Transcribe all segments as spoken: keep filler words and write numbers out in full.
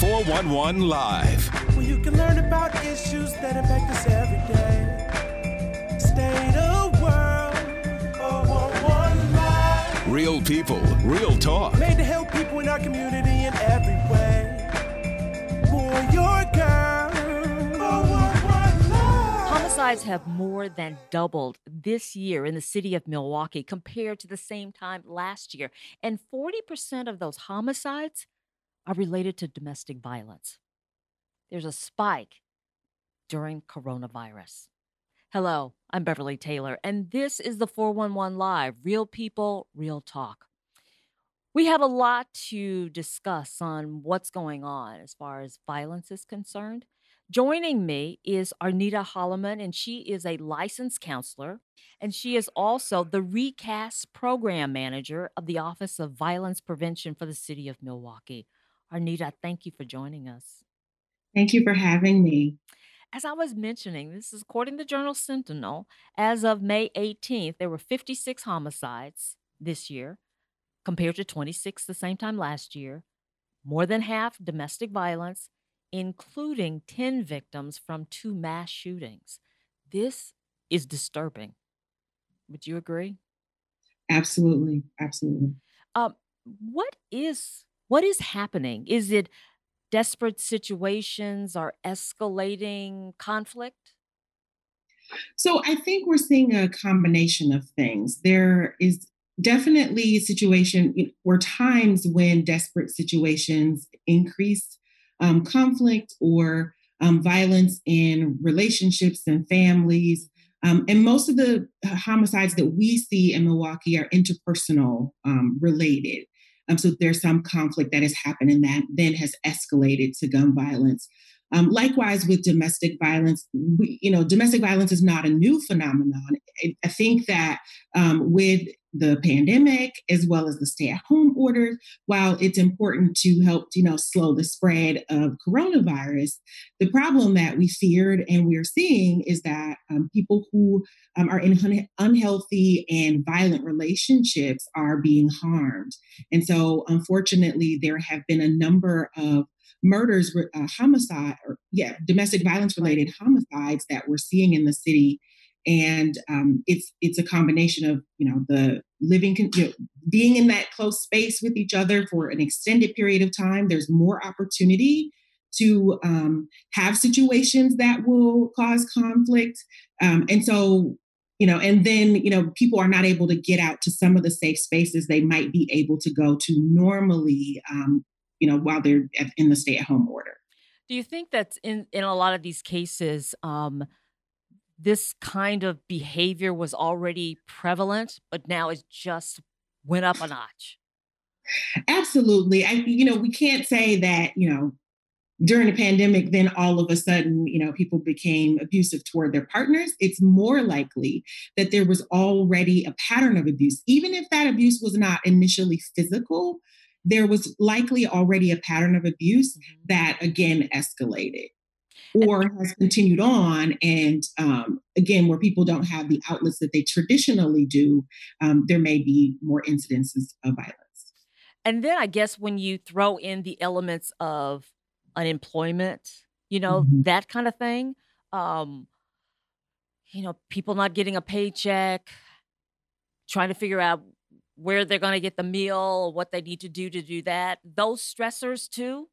four one one Live. Where you can learn about issues that affect us every day. State of world, four one one Live. Real people, real talk. Made to help people in our community in every way. For your girl, four one one Live. Homicides have more than doubled this year in the city of Milwaukee compared to the same time last year. And forty percent of those homicides are related to domestic violence. There's a spike during coronavirus. Hello, I'm Beverly Taylor, and this is the four one one Live, Real People, Real Talk. We have a lot to discuss on what's going on as far as violence is concerned. Joining me is Arnitta Holliman, and she is a licensed counselor, and she is also the ReCast program manager of the Office of Violence Prevention for the City of Milwaukee. Arnitta, thank you for joining us. Thank you for having me. As I was mentioning, this is according to the Journal Sentinel, as of May eighteenth, there were fifty-six homicides this year compared to twenty-six the same time last year, more than half domestic violence, including ten victims from two mass shootings. This is disturbing. Would you agree? Absolutely. Absolutely. Uh, what is... What is happening? Is it desperate situations or escalating conflict? So I think we're seeing a combination of things. There is definitely a situation or times when desperate situations increase um, conflict or um, violence in relationships and families. Um, and most of the homicides that we see in Milwaukee are interpersonal um, related. Um, so there's some conflict that has happened and that then has escalated to gun violence. Um, likewise, with domestic violence, we, you know, domestic violence is not a new phenomenon. I, I think that um, with the pandemic, as well as the stay-at-home orders, while it's important to help, you know, slow the spread of coronavirus, the problem that we feared and we're seeing is that um, people who um, are in un- unhealthy and violent relationships are being harmed. And so, unfortunately, there have been a number of murders, uh, homicide, or yeah, domestic violence-related homicides that we're seeing in the city. And um, it's it's a combination of, you know, the living, con- you know, being in that close space with each other for an extended period of time. There's more opportunity to um, have situations that will cause conflict. Um, and so, you know, and then, you know, people are not able to get out to some of the safe spaces they might be able to go to normally, um, you know, while they're in the stay-at-home order. Do you think that's in, in a lot of these cases, um, this kind of behavior was already prevalent, but now it just went up a notch? Absolutely. I, you know, we can't say that, you know, during the pandemic, then all of a sudden, you know, people became abusive toward their partners. It's more likely that there was already a pattern of abuse. Even if that abuse was not initially physical, there was likely already a pattern of abuse that, again, escalated or has continued on. And um, again, where people don't have the outlets that they traditionally do, um, there may be more incidences of violence. And then I guess when you throw in the elements of unemployment, you know, mm-hmm. that kind of thing, um, you know, people not getting a paycheck, trying to figure out where they're going to get the meal, what they need to do to do that, those stressors too?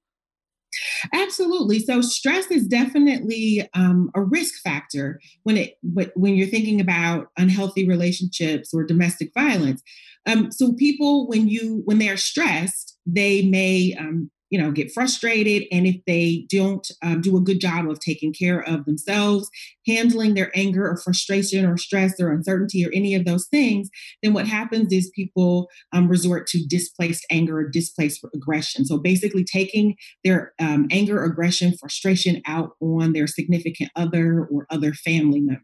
Absolutely. So stress is definitely um, a risk factor when it when you're thinking about unhealthy relationships or domestic violence. Um, so people, when you when they are stressed, they may um, you know get frustrated, and if they don't um, do a good job of taking care of themselves, handling their anger or frustration or stress or uncertainty or any of those things, then what happens is people um, resort to displaced anger or displaced aggression. So basically taking their um, anger, aggression, frustration out on their significant other or other family members.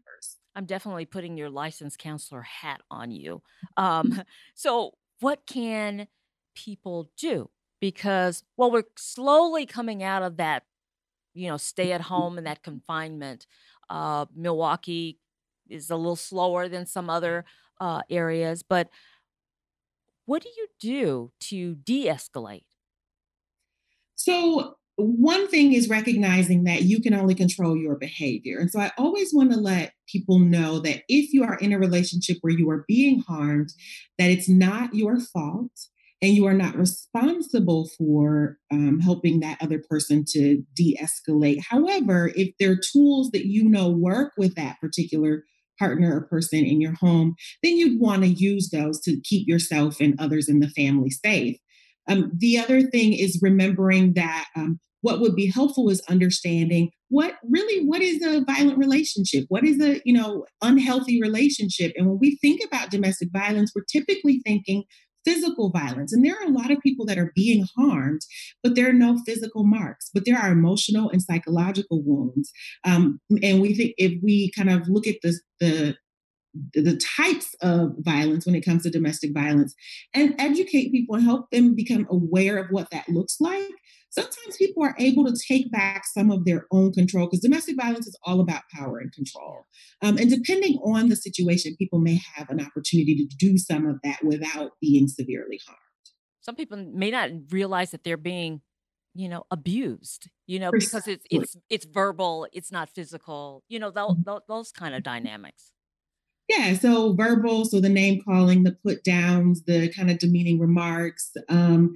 I'm definitely putting your licensed counselor hat on you. Um, so what can people do? Because while we're slowly coming out of that, you know, stay at home and that confinement, Uh, Milwaukee is a little slower than some other uh, areas, but what do you do to de-escalate? So one thing is recognizing that you can only control your behavior. And so I always want to let people know that if you are in a relationship where you are being harmed, that it's not your fault and you are not responsible for um, helping that other person to de-escalate. However, if there are tools that you know work with that particular partner or person in your home, then you'd want to use those to keep yourself and others in the family safe. Um, the other thing is remembering that um, what would be helpful is understanding what really, what is a violent relationship? What is a, you know, unhealthy relationship? And when we think about domestic violence, we're typically thinking physical violence. And there are a lot of people that are being harmed, but there are no physical marks, but there are emotional and psychological wounds. Um, and we think if we kind of look at the, the, the types of violence when it comes to domestic violence and educate people and help them become aware of what that looks like. Sometimes people are able to take back some of their own control because domestic violence is all about power and control. Um, and depending on the situation, people may have an opportunity to do some of that without being severely harmed. Some people may not realize that they're being, you know, abused, you know, because it's it's it's verbal, it's not physical, you know, th- th- those kind of dynamics. Yeah, so verbal, so the name calling, the put downs, the kind of demeaning remarks. Um,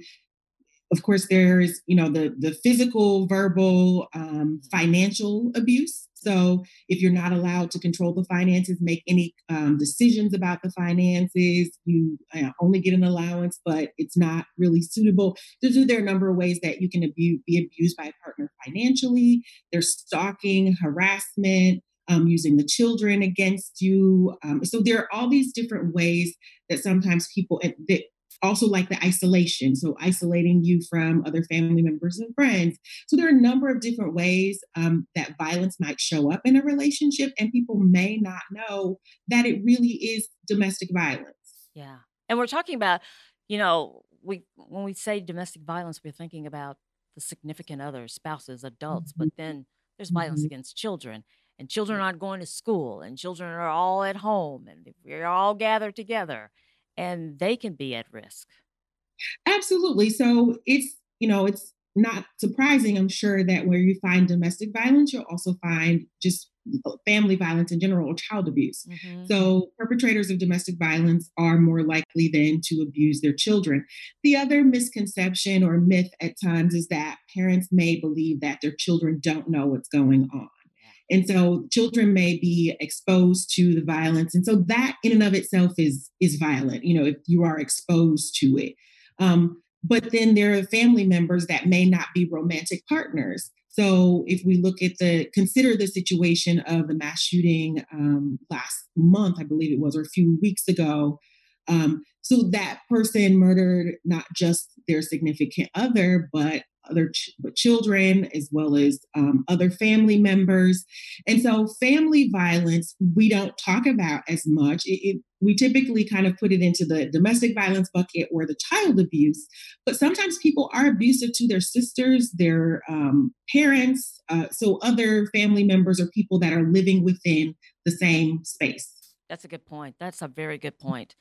of course, there's, you know, the, the physical, verbal, um, financial abuse. So if you're not allowed to control the finances, make any um, decisions about the finances, you uh, only get an allowance, but it's not really suitable. There are a number of ways that you can abuse, be abused by a partner financially. There's stalking, harassment. Um, using the children against you. Um, so there are all these different ways that sometimes people that also like the isolation. So isolating you from other family members and friends. So there are a number of different ways um, that violence might show up in a relationship and people may not know that it really is domestic violence. Yeah. And we're talking about, you know, we when we say domestic violence, we're thinking about the significant other, spouses, adults, mm-hmm. but then there's violence mm-hmm. against children. And children aren't going to school and children are all at home and we're all gathered together and they can be at risk. Absolutely. So it's, you know, it's not surprising, I'm sure, that where you find domestic violence, you'll also find just family violence in general or child abuse. Mm-hmm. So perpetrators of domestic violence are more likely then to abuse their children. The other misconception or myth at times is that parents may believe that their children don't know what's going on. And so children may be exposed to the violence. And so that in and of itself is, is violent, you know, if you are exposed to it. Um, but then there are family members that may not be romantic partners. So if we look at the, consider the situation of the mass shooting um, last month, I believe it was, or a few weeks ago. Um, so that person murdered not just their significant other, but other ch- but children, as well as um, other family members. And so family violence, we don't talk about as much. It, it, we typically kind of put it into the domestic violence bucket or the child abuse, but sometimes people are abusive to their sisters, their um, parents, uh, so other family members or people that are living within the same space. That's a good point. That's a very good point.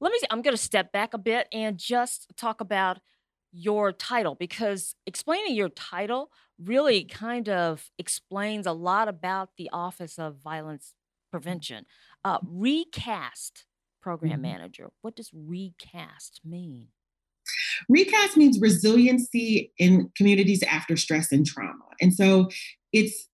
Let me, I'm going to step back a bit and just talk about your title, because explaining your title really kind of explains a lot about the Office of Violence Prevention. Uh, ReCast Program Manager. What does ReCast mean? ReCast means resiliency in communities after stress and trauma. And so it's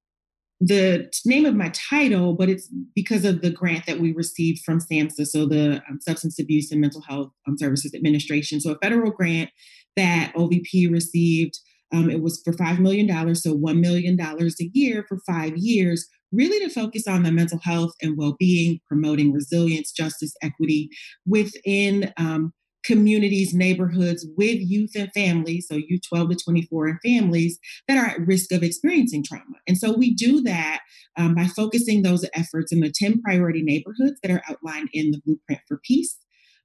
the name of my title, but it's because of the grant that we received from SAMHSA, so the um, Substance Abuse and Mental Health um, Services Administration, so a federal grant that O V P received. Um, it was for five million dollars, so one million dollars a year for five years, really to focus on the mental health and well-being, promoting resilience, justice, equity within um, communities, neighborhoods with youth and families, so youth twelve to twenty-four and families that are at risk of experiencing trauma. And so we do that um, by focusing those efforts in the ten priority neighborhoods that are outlined in the Blueprint for Peace.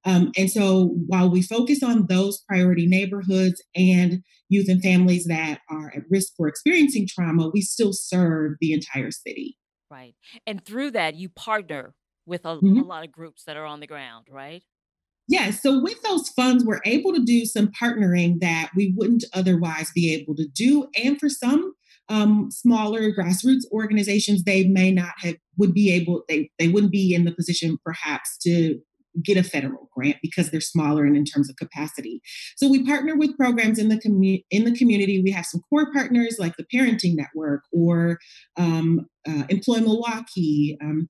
Um, and so while we focus on those priority neighborhoods and youth and families that are at risk for experiencing trauma, we still serve the entire city. Right. And through that, you partner with a, mm-hmm. a lot of groups that are on the ground, right? Yes. Yeah, so with those funds, we're able to do some partnering that we wouldn't otherwise be able to do. And for some um, smaller grassroots organizations, they may not have, would be able, they, they wouldn't be in the position perhaps to get a federal grant because they're smaller and in terms of capacity. So we partner with programs in the commu- in the community. We have some core partners like the Parenting Network or um, uh, Employ Milwaukee, um,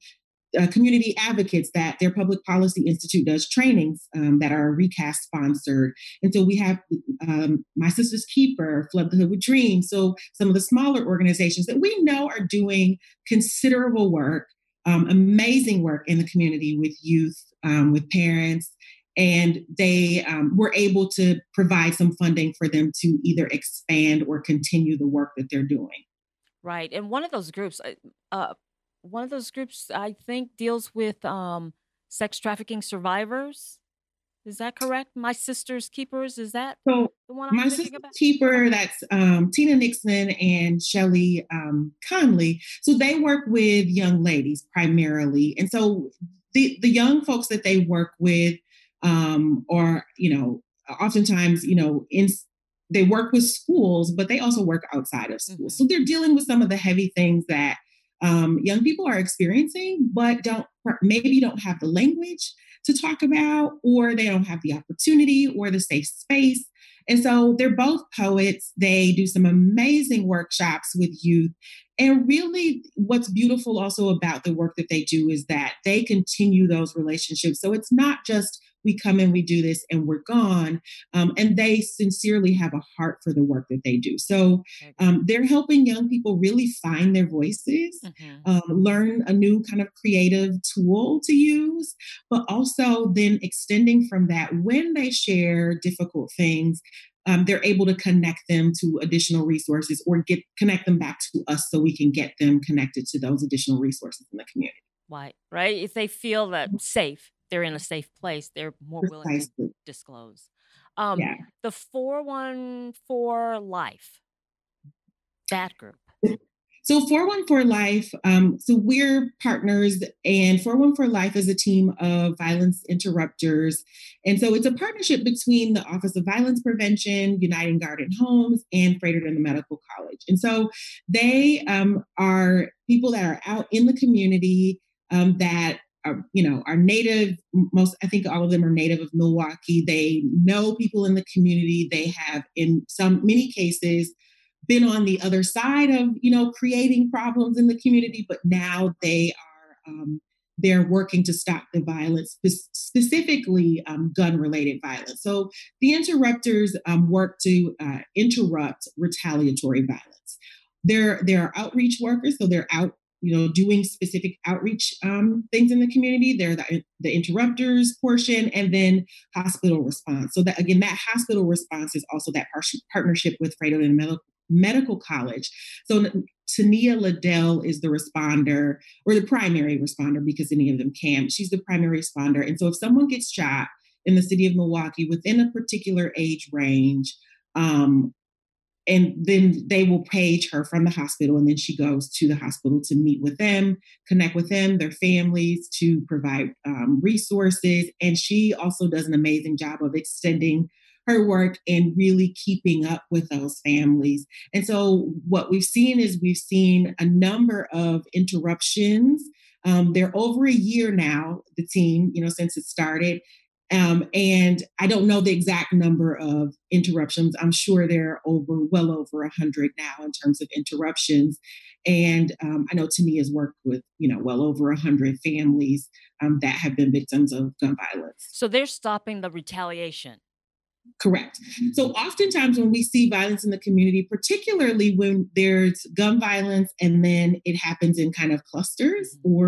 uh, Community Advocates, that their Public Policy Institute does trainings um, that are ReCast sponsored. And so we have um, My Sister's Keeper, Flood the Hood with Dreams. So some of the smaller organizations that we know are doing considerable work, um, amazing work in the community with youth, Um, with parents, and they um, were able to provide some funding for them to either expand or continue the work that they're doing. Right. And one of those groups, uh, one of those groups, I think, deals with um, sex trafficking survivors. Is that correct? My Sister's Keepers, is that so the one I'm My thinking Sister's about? Keeper, that's um, Tina Nixon and Shelly um, Conley. So they work with young ladies primarily. And so The the young folks that they work with um, are, you know, oftentimes, you know, in, they work with schools, but they also work outside of school. Mm-hmm. So they're dealing with some of the heavy things that um, young people are experiencing, but don't maybe don't have the language to talk about, or they don't have the opportunity or the safe space. And so they're both poets. They do some amazing workshops with youth. And really what's beautiful also about the work that they do is that they continue those relationships. So it's not just we come and we do this and we're gone. Um, and they sincerely have a heart for the work that they do. So um, they're helping young people really find their voices, mm-hmm. um, learn a new kind of creative tool to use, but also then extending from that, when they share difficult things, Um, they're able to connect them to additional resources or get connect them back to us so we can get them connected to those additional resources in the community. Right, right. If they feel that safe, they're in a safe place, they're more Precisely. willing to disclose. Um, yeah. The four one four Life, that group. So four one four Life, um, so we're partners, and four one four Life is a team of violence interrupters. And so it's a partnership between the Office of Violence Prevention, Uniting Garden Homes, and Froedtert and the Medical College. And so they um, are people that are out in the community um, that are, you know, are native, most, I think all of them are native of Milwaukee. They know people in the community. They have, in some, many cases, been on the other side of, you know, creating problems in the community, but now they are, um, they're working to stop the violence, spe- specifically um, gun-related violence. So the interrupters um, work to uh, interrupt retaliatory violence. There, there are outreach workers, so they're out, you know, doing specific outreach um, things in the community. They're the, the interrupters portion, and then hospital response. So that, again, that hospital response is also that par- partnership with Froedtert and Medical Medical College. So Tania Liddell is the responder, or the primary responder, because any of them can. She's the primary responder. And so if someone gets shot in the city of Milwaukee within a particular age range, um, and then they will page her from the hospital, and then she goes to the hospital to meet with them, connect with them, their families, to provide um, resources. And she also does an amazing job of extending her work and really keeping up with those families. And so what we've seen is we've seen a number of interruptions. Um, they're over a year now, the team, you know, since it started. Um, and I don't know the exact number of interruptions. I'm sure there are over, well over one hundred now in terms of interruptions. And um, I know Tania's worked with, you know, well over one hundred families um, that have been victims of gun violence. So they're stopping the retaliation. Correct. So oftentimes when we see violence in the community, particularly when there's gun violence and then it happens in kind of clusters, or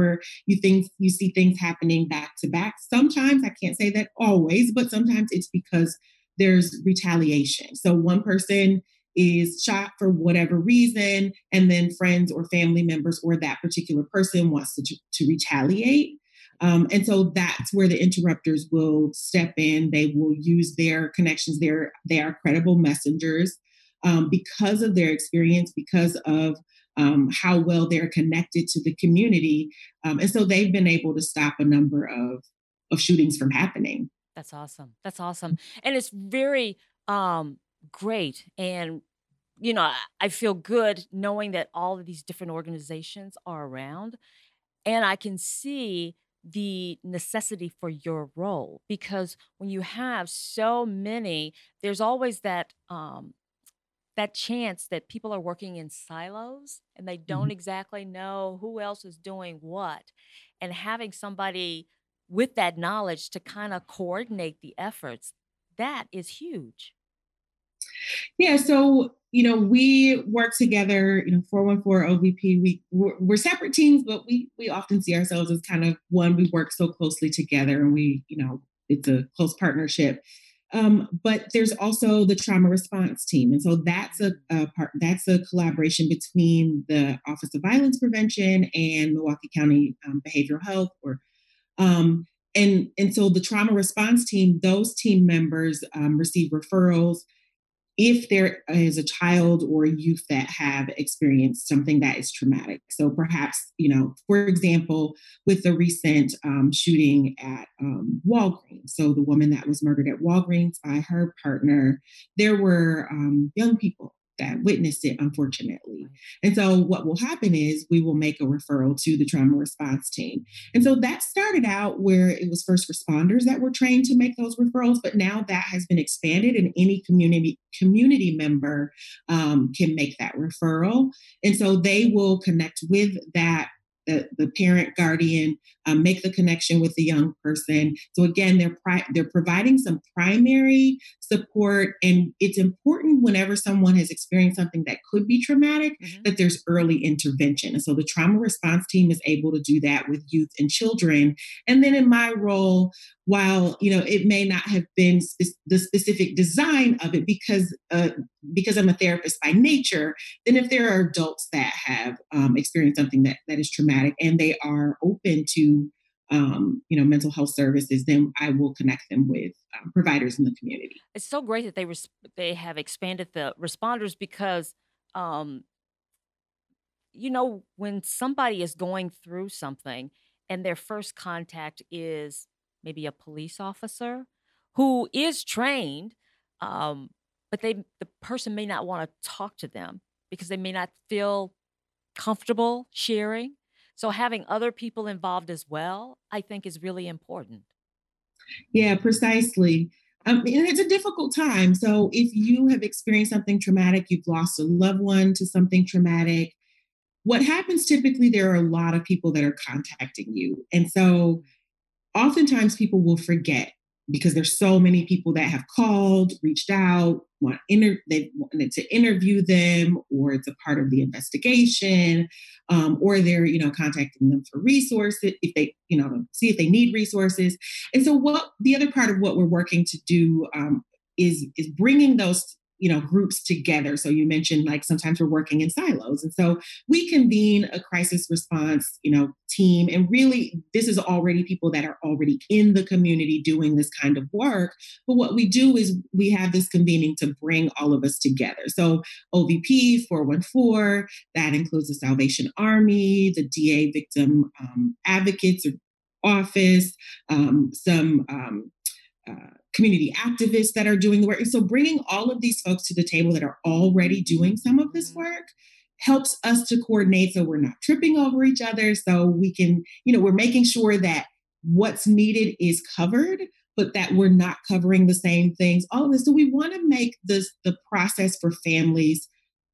you think you see things happening back to back, sometimes, I can't say that always, but sometimes it's because there's retaliation. So one person is shot for whatever reason, and then friends or family members or that particular person wants to, to retaliate. Um, and so that's where the interrupters will step in. They will use their connections. They're, they are credible messengers um, because of their experience, because of um, how well they're connected to the community. Um, and so they've been able to stop a number of, of shootings from happening. That's awesome. That's awesome. And it's very um, great. And, you know, I feel good knowing that all of these different organizations are around. And I can see the necessity for your role, because when you have so many, there's always that um, that chance that people are working in silos and they don't mm-hmm. exactly know who else is doing what. And having somebody with that knowledge to kind of coordinate the efforts, that is huge. Yeah. So, you know, we work together, you know, four one four O V P, we, we're, we're separate teams, but we, we often see ourselves as kind of one. We work so closely together and we, you know, it's a close partnership. Um, but there's also the trauma response team. And so that's a, a part, that's a collaboration between the Office of Violence Prevention and Milwaukee County um, Behavioral Health or, um, and, and so the trauma response team, those team members um, receive referrals. If there is a child or a youth that have experienced something that is traumatic. So perhaps, you know, for example, with the recent um, shooting at um, Walgreens, so the woman that was murdered at Walgreens by her partner, there were um, young people that witnessed it, unfortunately. And so what will happen is we will make a referral to the trauma response team. And so that started out where it was first responders that were trained to make those referrals, but now that has been expanded and any community community member um, can make that referral. And so they will connect with that The, the parent, guardian, um, make the connection with the young person. So again, they're pri- they're providing some primary support, and it's important whenever someone has experienced something that could be traumatic mm-hmm. that there's early intervention. And so the trauma response team is able to do that with youth and children. And then in my role, while you know it may not have been spe- the specific design of it, because uh, because I'm a therapist by nature, then if there are adults that have um, experienced something that that is traumatic. And they are open to, um, you know, mental health services, then I will connect them with um, providers in the community. It's so great that they res- they have expanded the responders because, um, you know, when somebody is going through something and their first contact is maybe a police officer who is trained, um, but they the person may not want to talk to them because they may not feel comfortable sharing. So having other people involved as well, I think, is really important. Yeah, precisely. Um, and it's a difficult time. So if you have experienced something traumatic, you've lost a loved one to something traumatic, what happens typically, there are a lot of people that are contacting you. And so oftentimes people will forget because there's so many people that have called, reached out, want inter- they wanted to interview them, or it's a part of the investigation, um, or they're, you know, contacting them for resources if they, you know, see if they need resources. And so what the other part of what we're working to do um, is is bringing those, you know, groups together. So you mentioned like sometimes we're working in silos. And so we convene a crisis response, you know, team. And really, this is already people that are already in the community doing this kind of work. But what we do is we have this convening to bring all of us together. So O V P, four one four, that includes the Salvation Army, the D A Victim um, Advocates Office, um, some um, uh, community activists that are doing the work. And so bringing all of these folks to the table that are already doing some of this work helps us to coordinate so we're not tripping over each other. So we can, you know, we're making sure that what's needed is covered, but that we're not covering the same things, all of this. So we want to make this the process for families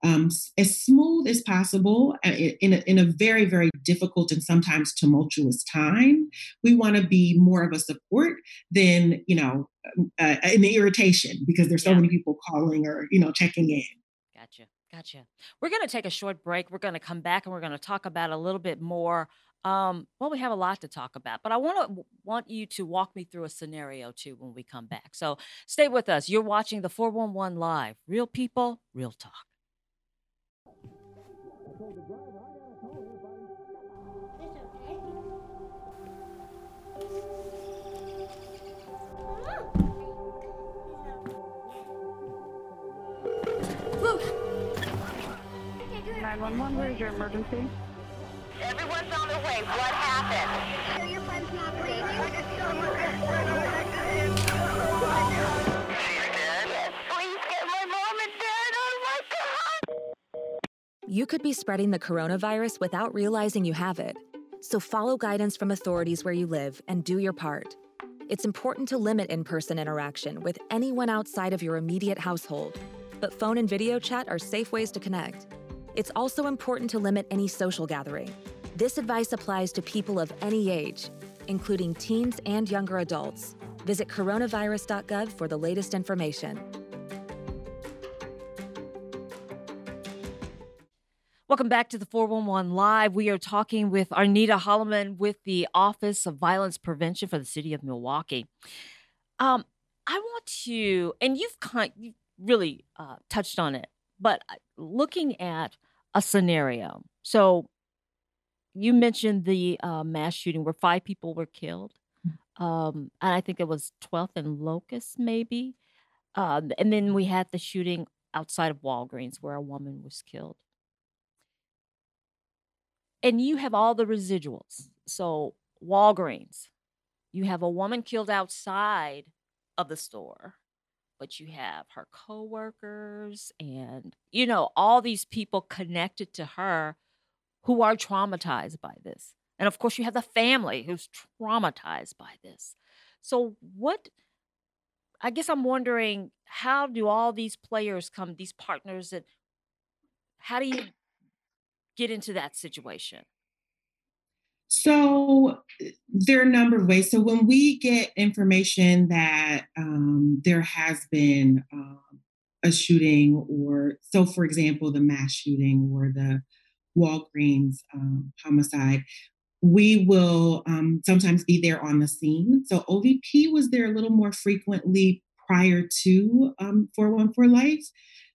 um, as smooth as possible in a, in a very, very difficult and sometimes tumultuous time. We want to be more of a support than, you know, uh, an irritation because there's so yeah. many people calling or, you know, checking in. Gotcha. Gotcha. We're going to take a short break. We're going to come back and we're going to talk about a little bit more. Um, well, we have a lot to talk about, but I want to want you to walk me through a scenario too when we come back. So stay with us. You're watching the four one one Live, real people, real talk. nine one one, where's your emergency? Everyone's on their way. What happened? You could be spreading the coronavirus without realizing you have it. So follow guidance from authorities where you live and do your part. It's important to limit in-person interaction with anyone outside of your immediate household, but phone and video chat are safe ways to connect. It's also important to limit any social gathering. This advice applies to people of any age, including teens and younger adults. Visit coronavirus dot gov for the latest information. Welcome back to the four one one Live. We are talking with Arnitta Holliman with the Office of Violence Prevention for the City of Milwaukee. Um, I want to, and you've kind, you've really uh, touched on it, but looking at a scenario. So you mentioned the uh, mass shooting where five people were killed. Um, and I think it was twelfth and Locust maybe. Um, and then we had the shooting outside of Walgreens where a woman was killed. And you have all the residuals. So Walgreens, you have a woman killed outside of the store, but you have her coworkers and, you know, all these people connected to her who are traumatized by this. And, of course, you have the family who's traumatized by this. So what, I guess I'm wondering, how do all these players come, these partners, and how do you get into that situation? So there are a number of ways. So when we get information that um, there has been um, a shooting or so, for example, the mass shooting or the Walgreens um, homicide, we will um, sometimes be there on the scene. So O V P was there a little more frequently prior to um, four one four Life.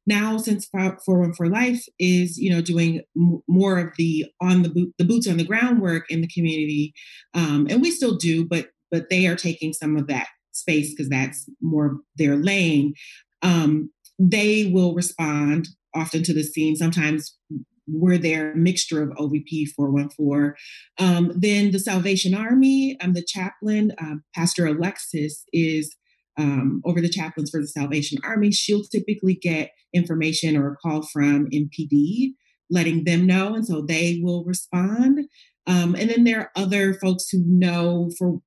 Now, since four one four Life is, you know, doing m- more of the on the, boot, the boots on the ground work in the community, um, and we still do, but but they are taking some of that space because that's more their lane. Um, they will respond often to the scene. Sometimes we're there, a mixture of O V P, four one four. Um, then the Salvation Army, um, the chaplain, uh, Pastor Alexis is Um, over the chaplains for the Salvation Army. She'll typically get information or a call from M P D letting them know, and so they will respond. Um, and then there are other folks who know for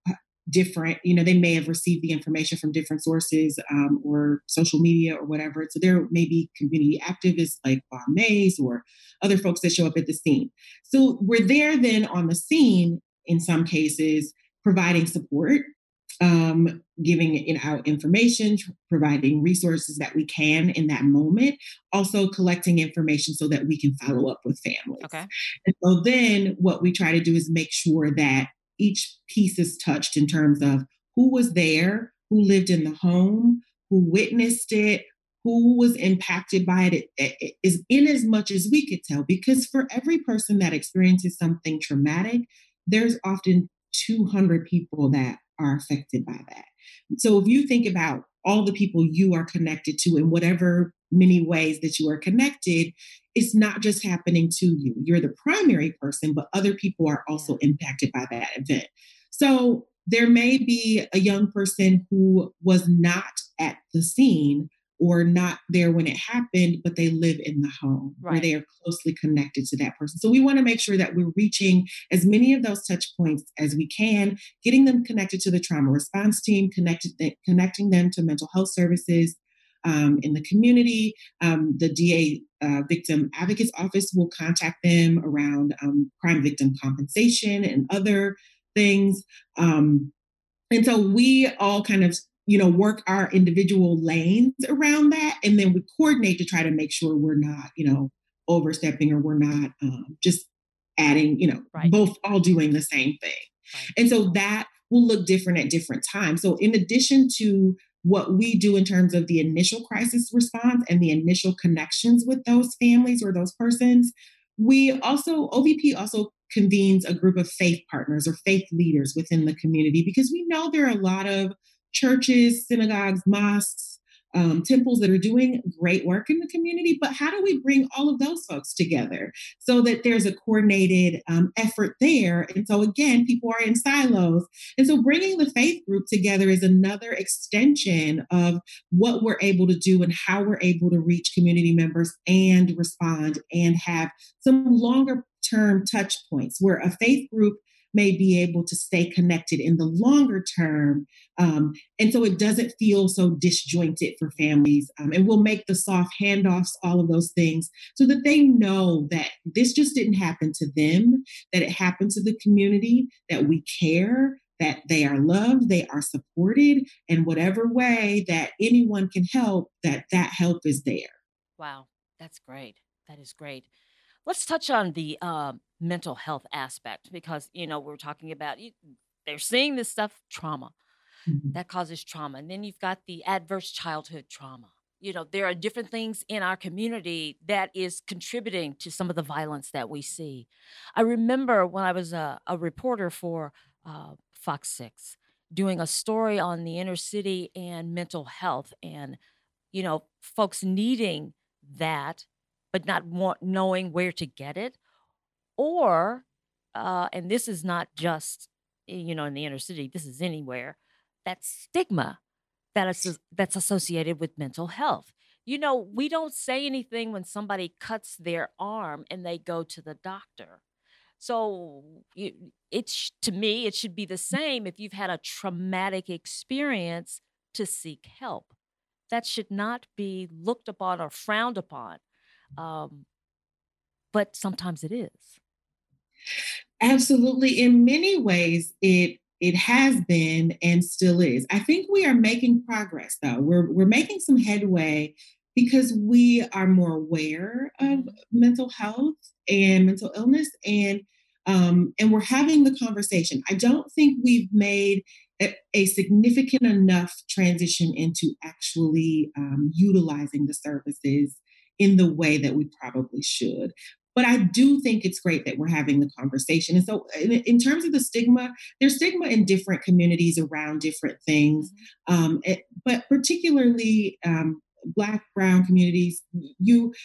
different, you know, they may have received the information from different sources um, or social media or whatever. So there may be community activists like Bob Mays or other folks that show up at the scene. So we're there then on the scene in some cases, providing support. Um, giving in our information, providing resources that we can in that moment, also collecting information so that we can follow up with families. Okay. And so then what we try to do is make sure that each piece is touched in terms of who was there, who lived in the home, who witnessed it, who was impacted by it, it, it is in as much as we could tell, because for every person that experiences something traumatic, there's often two hundred people that are affected by that. So if you think about all the people you are connected to in whatever many ways that you are connected, it's not just happening to you. You're the primary person, but other people are also impacted by that event. So there may be a young person who was not at the scene or not there when it happened, but they live in the home right. where they are closely connected to that person. So we want to make sure that we're reaching as many of those touch points as we can, getting them connected to the trauma response team, connected, connecting them to mental health services um, in the community. Um, the D A uh, Victim Advocates Office will contact them around um, crime victim compensation and other things. Um, and so we all kind of you know, work our individual lanes around that. And then we coordinate to try to make sure we're not, you know, overstepping or we're not um, just adding, you know, right. both all doing the same thing. Right. And so that will look different at different times. So in addition to what we do in terms of the initial crisis response and the initial connections with those families or those persons, we also, O V P also convenes a group of faith partners or faith leaders within the community, because we know there are a lot of churches, synagogues, mosques, um, temples that are doing great work in the community, but how do we bring all of those folks together so that there's a coordinated um, effort there? And so again, people are in silos. And so bringing the faith group together is another extension of what we're able to do and how we're able to reach community members and respond and have some longer term touch points where a faith group may be able to stay connected in the longer term. Um, and so it doesn't feel so disjointed for families. Um, and we'll make the soft handoffs, all of those things, so that they know that this just didn't happen to them, that it happened to the community, that we care, that they are loved, they are supported, and whatever way that anyone can help, that that help is there. Wow, that's great. That is great. Let's touch on the uh, mental health aspect, because, you know, we're talking about you, they're seeing this stuff, trauma mm-hmm. that causes trauma. And then you've got the adverse childhood trauma. You know, there are different things in our community that is contributing to some of the violence that we see. I remember when I was a, a reporter for uh, Fox six doing a story on the inner city and mental health and, you know, folks needing that, but not want, knowing where to get it. Or, uh, and this is not just, you know, in the inner city, this is anywhere, that stigma that is, that's associated with mental health. You know, we don't say anything when somebody cuts their arm and they go to the doctor. So you, it's, to me, it should be the same if you've had a traumatic experience to seek help. That should not be looked upon or frowned upon. Um, but sometimes it is. Absolutely. In many ways, it it has been and still is. I think we are making progress, though. We're we're making some headway because we are more aware of mental health and mental illness, and um, and we're having the conversation. I don't think we've made a, a significant enough transition into actually um, utilizing the services in the way that we probably should. But I do think it's great that we're having the conversation. And so in, in terms of the stigma, there's stigma in different communities around different things. Um, it, but particularly um, Black, Brown communities, you,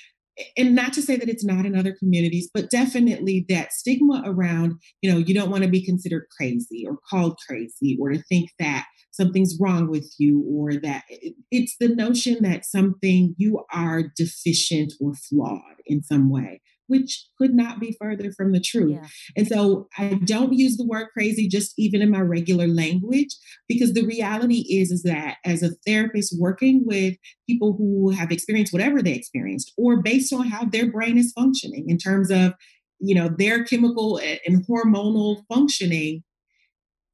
and not to say that it's not in other communities, but definitely that stigma around, you know, you don't want to be considered crazy or called crazy or to think that something's wrong with you, or that it's the notion that something you are deficient or flawed in some way, which could not be further from the truth. Yeah. And so I don't use the word crazy just even in my regular language, because the reality is, is that as a therapist working with people who have experienced whatever they experienced, or based on how their brain is functioning in terms of, you know, their chemical and hormonal functioning,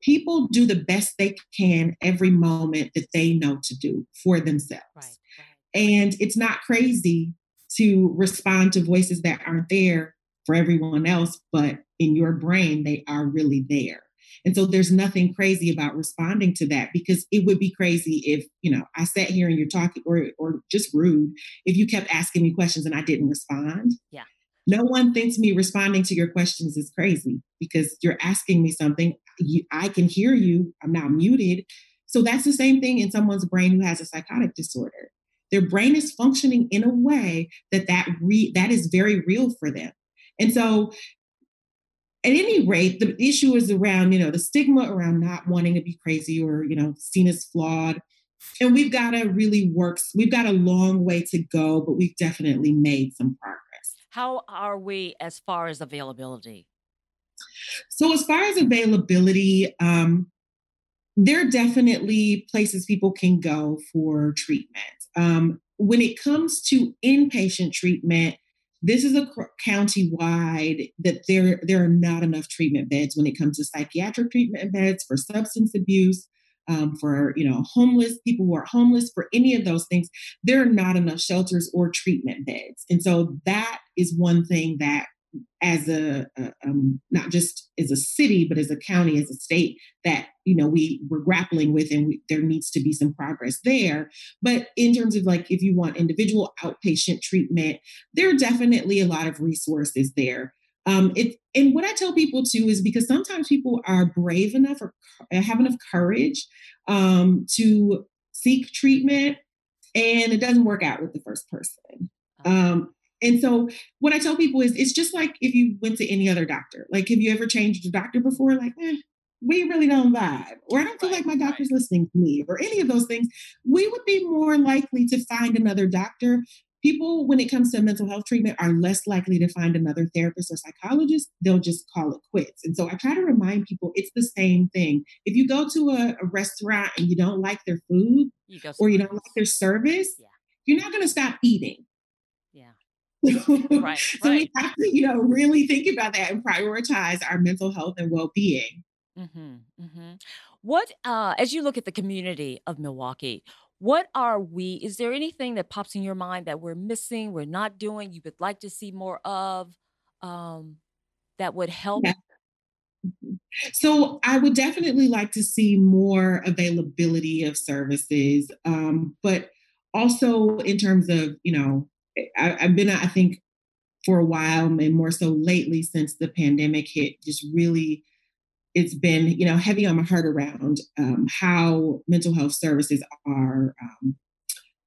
people do the best they can every moment that they know to do for themselves. Right, right. And it's not crazy to respond to voices that aren't there for everyone else, but in your brain, they are really there. And so there's nothing crazy about responding to that, because it would be crazy if, you know, I sat here and you're talking, or or just rude if you kept asking me questions and I didn't respond. Yeah. No one thinks me responding to your questions is crazy, because you're asking me something. You, I can hear you. I'm not muted. So that's the same thing in someone's brain who has a psychotic disorder. Their brain is functioning in a way that that, re, that is very real for them. And so at any rate, the issue is around, you know, the stigma around not wanting to be crazy or, you know, seen as flawed. And we've got to really work. We've got a long way to go, but we've definitely made some progress. How are we as far as availability? So as far as availability, um, there are definitely places people can go for treatment. Um, when it comes to inpatient treatment, this is a cr- county-wide that there, there are not enough treatment beds when it comes to psychiatric treatment beds, for substance abuse, um, for, you know, homeless, people who are homeless, for any of those things. There are not enough shelters or treatment beds. And so that is one thing that as a, a um, not just as a city, but as a county, as a state, that, you know, we were grappling with, and we, there needs to be some progress there. But in terms of, like, if you want individual outpatient treatment, there are definitely a lot of resources there. Um, it, and what I tell people too is, because sometimes people are brave enough or have enough courage um, to seek treatment, and it doesn't work out with the first person. Um, and so what I tell people is it's just like if you went to any other doctor. Like, have you ever changed your doctor before? Like, eh, we really don't vibe, or I don't feel like my doctor's listening to me, or any of those things. We would be more likely to find another doctor. People, when it comes to mental health treatment, are less likely to find another therapist or psychologist. They'll just call it quits. And so I try to remind people it's the same thing. If you go to a, a restaurant and you don't like their food you or you don't like their service, yeah. you're not going to stop eating. Yeah. right, so right. we have to, you know, really think about that and prioritize our mental health and well-being. Mm-hmm, mm-hmm. What, uh, as you look at the community of Milwaukee, what are we, is there anything that pops in your mind that we're missing, we're not doing, you would like to see more of, um, that would help? Yeah. So I would definitely like to see more availability of services, um, but also in terms of, you know, I, I've been, I think, for a while and more so lately since the pandemic hit, just really it's been, you know, heavy on my heart around um, how mental health services are um,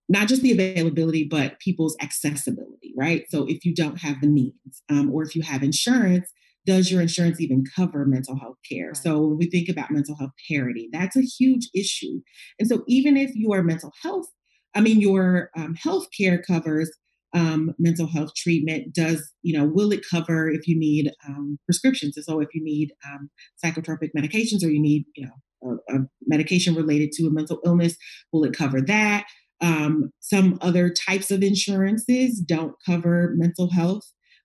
not just the availability, but people's accessibility, right? So if you don't have the means um, or if you have insurance, does your insurance even cover mental health care? Right. So when we think about mental health parity, that's a huge issue. And so even if your mental health, I mean, your um, health care covers Um, mental health treatment, does, you know, will it cover if you need um, prescriptions? And so if you need um, psychotropic medications or you need, you know, a, a medication related to a mental illness, will it cover that? Um, some other types of insurances don't cover mental health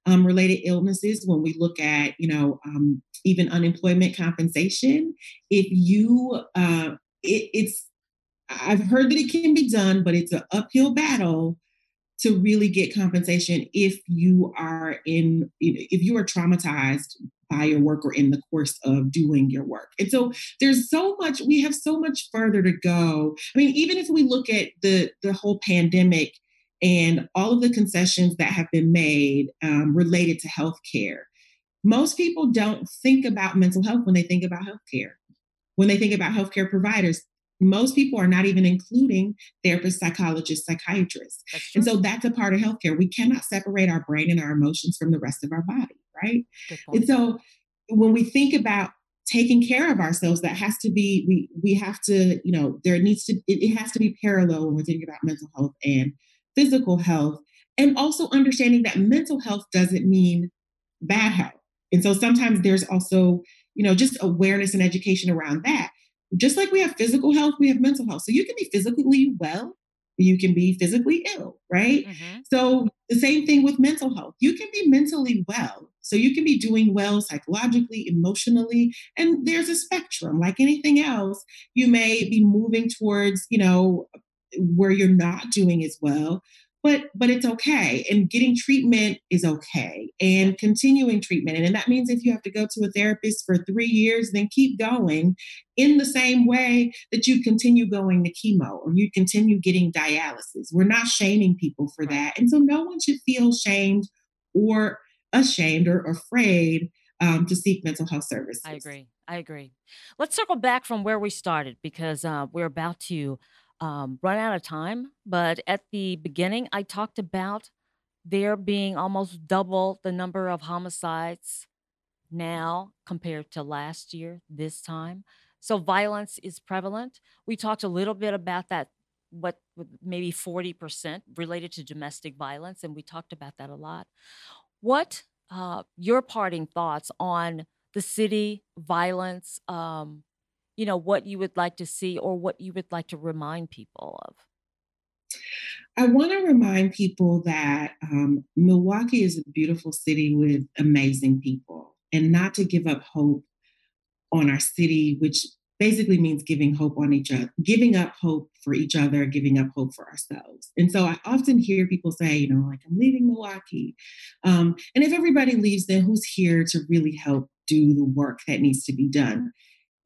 um, related illnesses. When we look at, you know, um, even unemployment compensation, if you, uh, it, it's, I've heard that it can be done, but it's an uphill battle to really get compensation if you are in, if you are traumatized by your work or in the course of doing your work. And so there's so much, we have so much further to go. I mean, even if we look at the, the whole pandemic and all of the concessions that have been made um, related to healthcare, most people don't think about mental health when they think about healthcare. When they think about healthcare providers, most people are not even including therapists, psychologists, psychiatrists. And so that's a part of healthcare. We cannot separate our brain and our emotions from the rest of our body, right? And so when we think about taking care of ourselves, that has to be, we we have to, you know, there needs to, it, it has to be parallel when we're thinking about mental health and physical health, and also understanding that mental health doesn't mean bad health. And so sometimes there's also, you know, just awareness and education around that. Just like we have physical health, we have mental health. So you can be physically well, you can be physically ill, right? Mm-hmm. So the same thing with mental health. You can be mentally well. So you can be doing well psychologically, emotionally, and there's a spectrum. Like anything else, you may be moving towards, you know, where you're not doing as well, but but it's okay. And getting treatment is okay, and continuing treatment. And, and that means if you have to go to a therapist for three years, then keep going in the same way that you continue going to chemo or you continue getting dialysis. We're not shaming people for that. And so no one should feel shamed or ashamed or afraid um, to seek mental health services. I agree. I agree. Let's circle back from where we started, because uh, we're about to Um, run out of time, but at the beginning, I talked about there being almost double the number of homicides now compared to last year, this time. So violence is prevalent. We talked a little bit about that, what maybe forty percent related to domestic violence, and we talked about that a lot. What uh, your parting thoughts on the city violence, um, you know, what you would like to see or what you would like to remind people of? I want to remind people that um, Milwaukee is a beautiful city with amazing people, and not to give up hope on our city, which basically means giving hope on each other, giving up hope for each other, giving up hope for ourselves. And so I often hear people say, you know, like, I'm leaving Milwaukee. Um, and if everybody leaves, then who's here to really help do the work that needs to be done?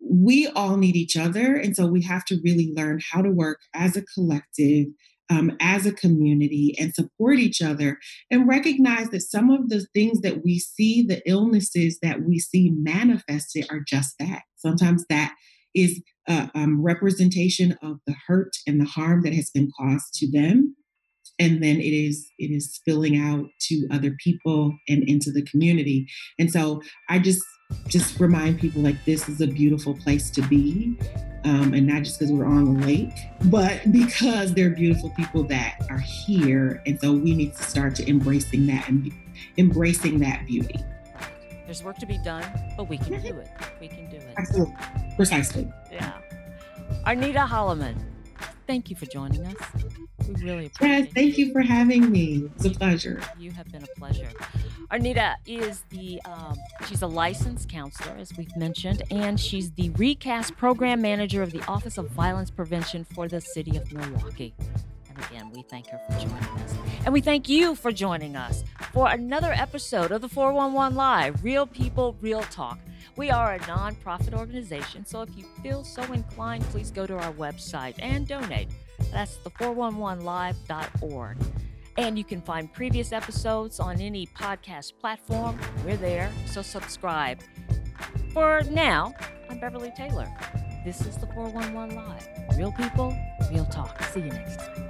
We all need each other. And so we have to really learn how to work as a collective, um, as a community, and support each other, and recognize that some of the things that we see, the illnesses that we see manifested, are just that. Sometimes that is uh, um, representation of the hurt and the harm that has been caused to them. And then it is it is spilling out to other people and into the community. And so I just just remind people, like, this is a beautiful place to be. Um, and not just because we're on the lake, but because there are beautiful people that are here. And so we need to start to embracing that and embracing that beauty. There's work to be done, but we can do it. We can do it. Absolutely. Precisely. Yeah. Arnitta Holliman, thank you for joining us. We really appreciate it. Yes, thank you for having me. It's a pleasure. You have been a pleasure. Arnitta is the, um, she's a licensed counselor, as we've mentioned, and she's the ReCast program manager of the Office of Violence Prevention for the City of Milwaukee. And again, we thank her for joining us. And we thank you for joining us for another episode of the four one one Live, Real People, Real Talk. We are a nonprofit organization, so if you feel so inclined, please go to our website and donate. That's the four one one live dot org. And you can find previous episodes on any podcast platform. We're there, so subscribe. For now, I'm Beverly Taylor. This is the four one one Live. Real people, real talk. See you next time.